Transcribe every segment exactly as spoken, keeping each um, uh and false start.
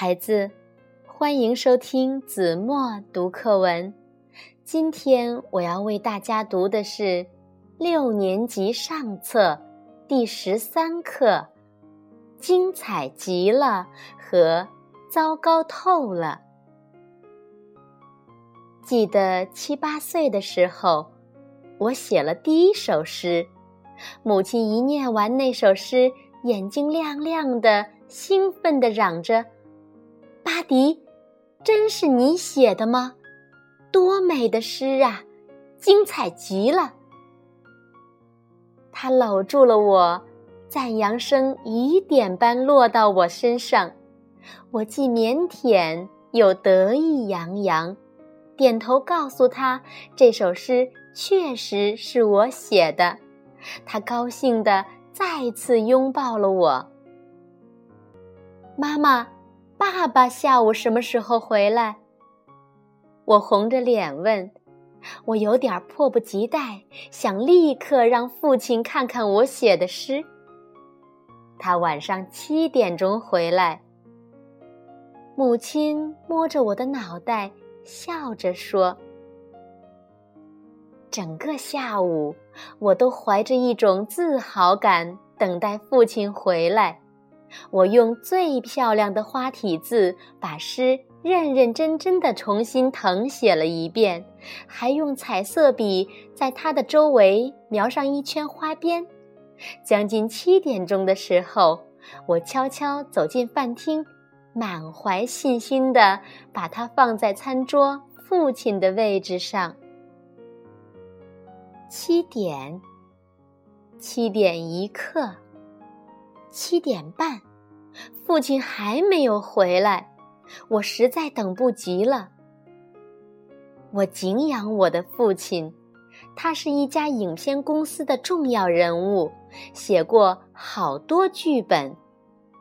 孩子，欢迎收听子墨读课文。今天我要为大家读的是六年级上册第十三课《精彩极了》和《糟糕透了》。记得七八岁的时候，我写了第一首诗，母亲一念完那首诗，眼睛亮亮的，兴奋地嚷着：“巴迪，真是你写的吗？多美的诗啊，精彩极了！”他搂住了我，赞扬声雨点般落到我身上，我既腼腆又得意洋洋，点头告诉他这首诗确实是我写的。他高兴地再次拥抱了我。妈妈，爸爸下午什么时候回来？我红着脸问。我有点迫不及待，想立刻让父亲看看我写的诗。他晚上七点钟回来。母亲摸着我的脑袋，笑着说：“整个下午，我都怀着一种自豪感等待父亲回来。我用最漂亮的花体字把诗认认真真地重新誊写了一遍，还用彩色笔在它的周围描上一圈花边。将近七点钟的时候，我悄悄走进饭厅，满怀信心地把它放在餐桌父亲的位置上。”七点，七点一刻，七点半，父亲还没有回来，我实在等不及了。我敬仰我的父亲，他是一家影片公司的重要人物，写过好多剧本，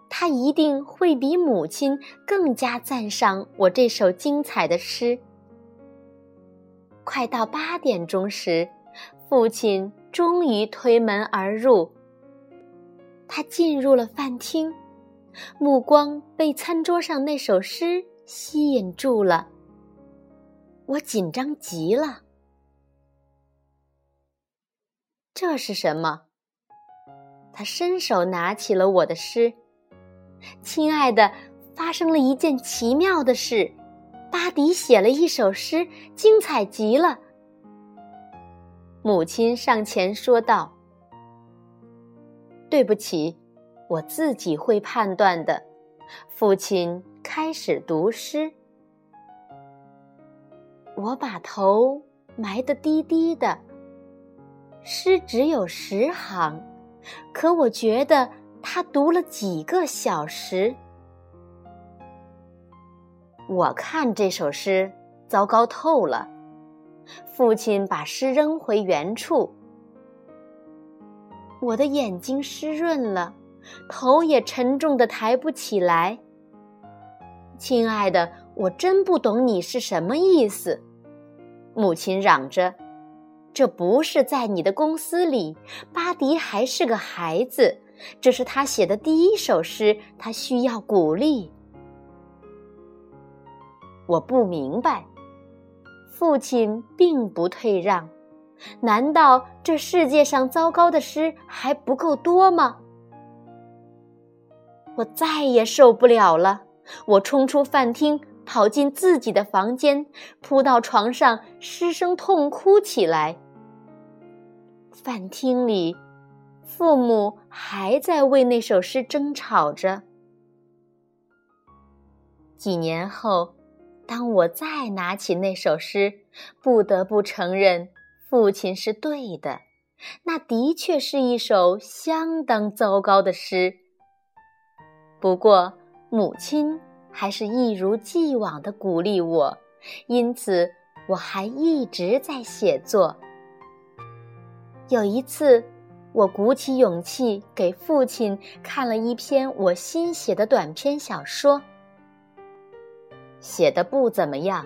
他一定会比母亲更加赞赏我这首精彩的诗。快到八点钟时，父亲终于推门而入，他进入了饭厅，目光被餐桌上那首诗吸引住了。我紧张极了。这是什么？他伸手拿起了我的诗。亲爱的，发生了一件奇妙的事，巴迪写了一首诗，精彩极了。母亲上前说道：“对不起，我自己会判断的。”父亲开始读诗。我把头埋得低低的，诗只有十行，可我觉得他读了几个小时。我看这首诗糟糕透了。父亲把诗扔回原处，我的眼睛湿润了，头也沉重地抬不起来。亲爱的，我真不懂你是什么意思，母亲嚷着，这不是在你的公司里，巴迪还是个孩子，这是他写的第一首诗，他需要鼓励。我不明白。父亲并不退让，难道这世界上糟糕的诗还不够多吗？我再也受不了了，我冲出饭厅，跑进自己的房间，扑到床上，失声痛哭起来。饭厅里，父母还在为那首诗争吵着。几年后，当我再拿起那首诗，不得不承认父亲是对的，那的确是一首相当糟糕的诗。不过母亲还是一如既往地鼓励我，因此我还一直在写作。有一次，我鼓起勇气给父亲看了一篇我新写的短篇小说，写得不怎么样，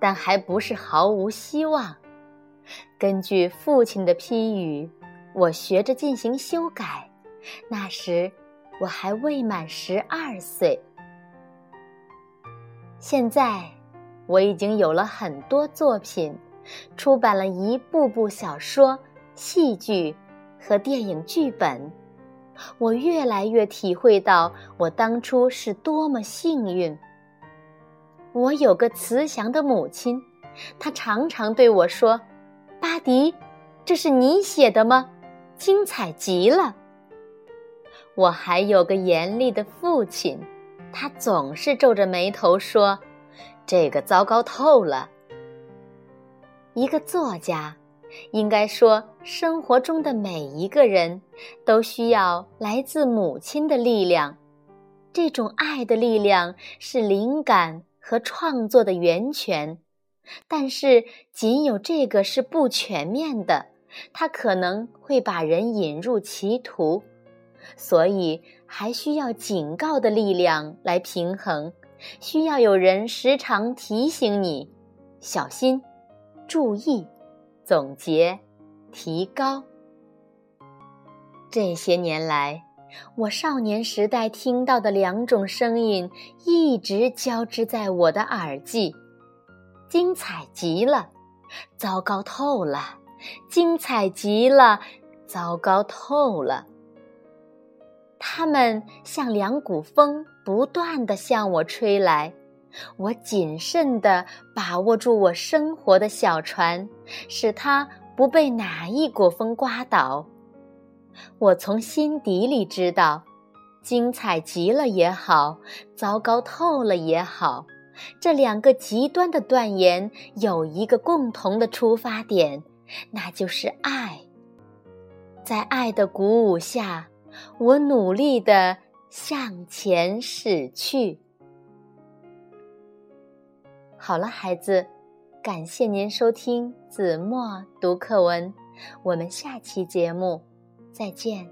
但还不是毫无希望。根据父亲的批语，我学着进行修改，那时我还未满十二岁。现在我已经有了很多作品，出版了一部部小说、戏剧和电影剧本。我越来越体会到我当初是多么幸运。我有个慈祥的母亲，她常常对我说：巴迪，这是你写的吗？精彩极了。我还有个严厉的父亲，他总是皱着眉头说：这个糟糕透了。一个作家，应该说生活中的每一个人都需要来自母亲的力量，这种爱的力量是灵感和创作的源泉，但是仅有这个是不全面的，它可能会把人引入歧途，所以还需要警告的力量来平衡，需要有人时常提醒你小心、注意、总结、提高。这些年来，我少年时代听到的两种声音一直交织在我的耳际：精彩极了，糟糕透了；精彩极了，糟糕透了。它们像两股风不断地向我吹来，我谨慎地把握住我生活的小船，使它不被哪一股风刮倒。我从心底里知道，精彩极了也好，糟糕透了也好，这两个极端的断言有一个共同的出发点，那就是爱。在爱的鼓舞下，我努力地向前驶去。好了，孩子，感谢您收听子墨读课文，我们下期节目再见。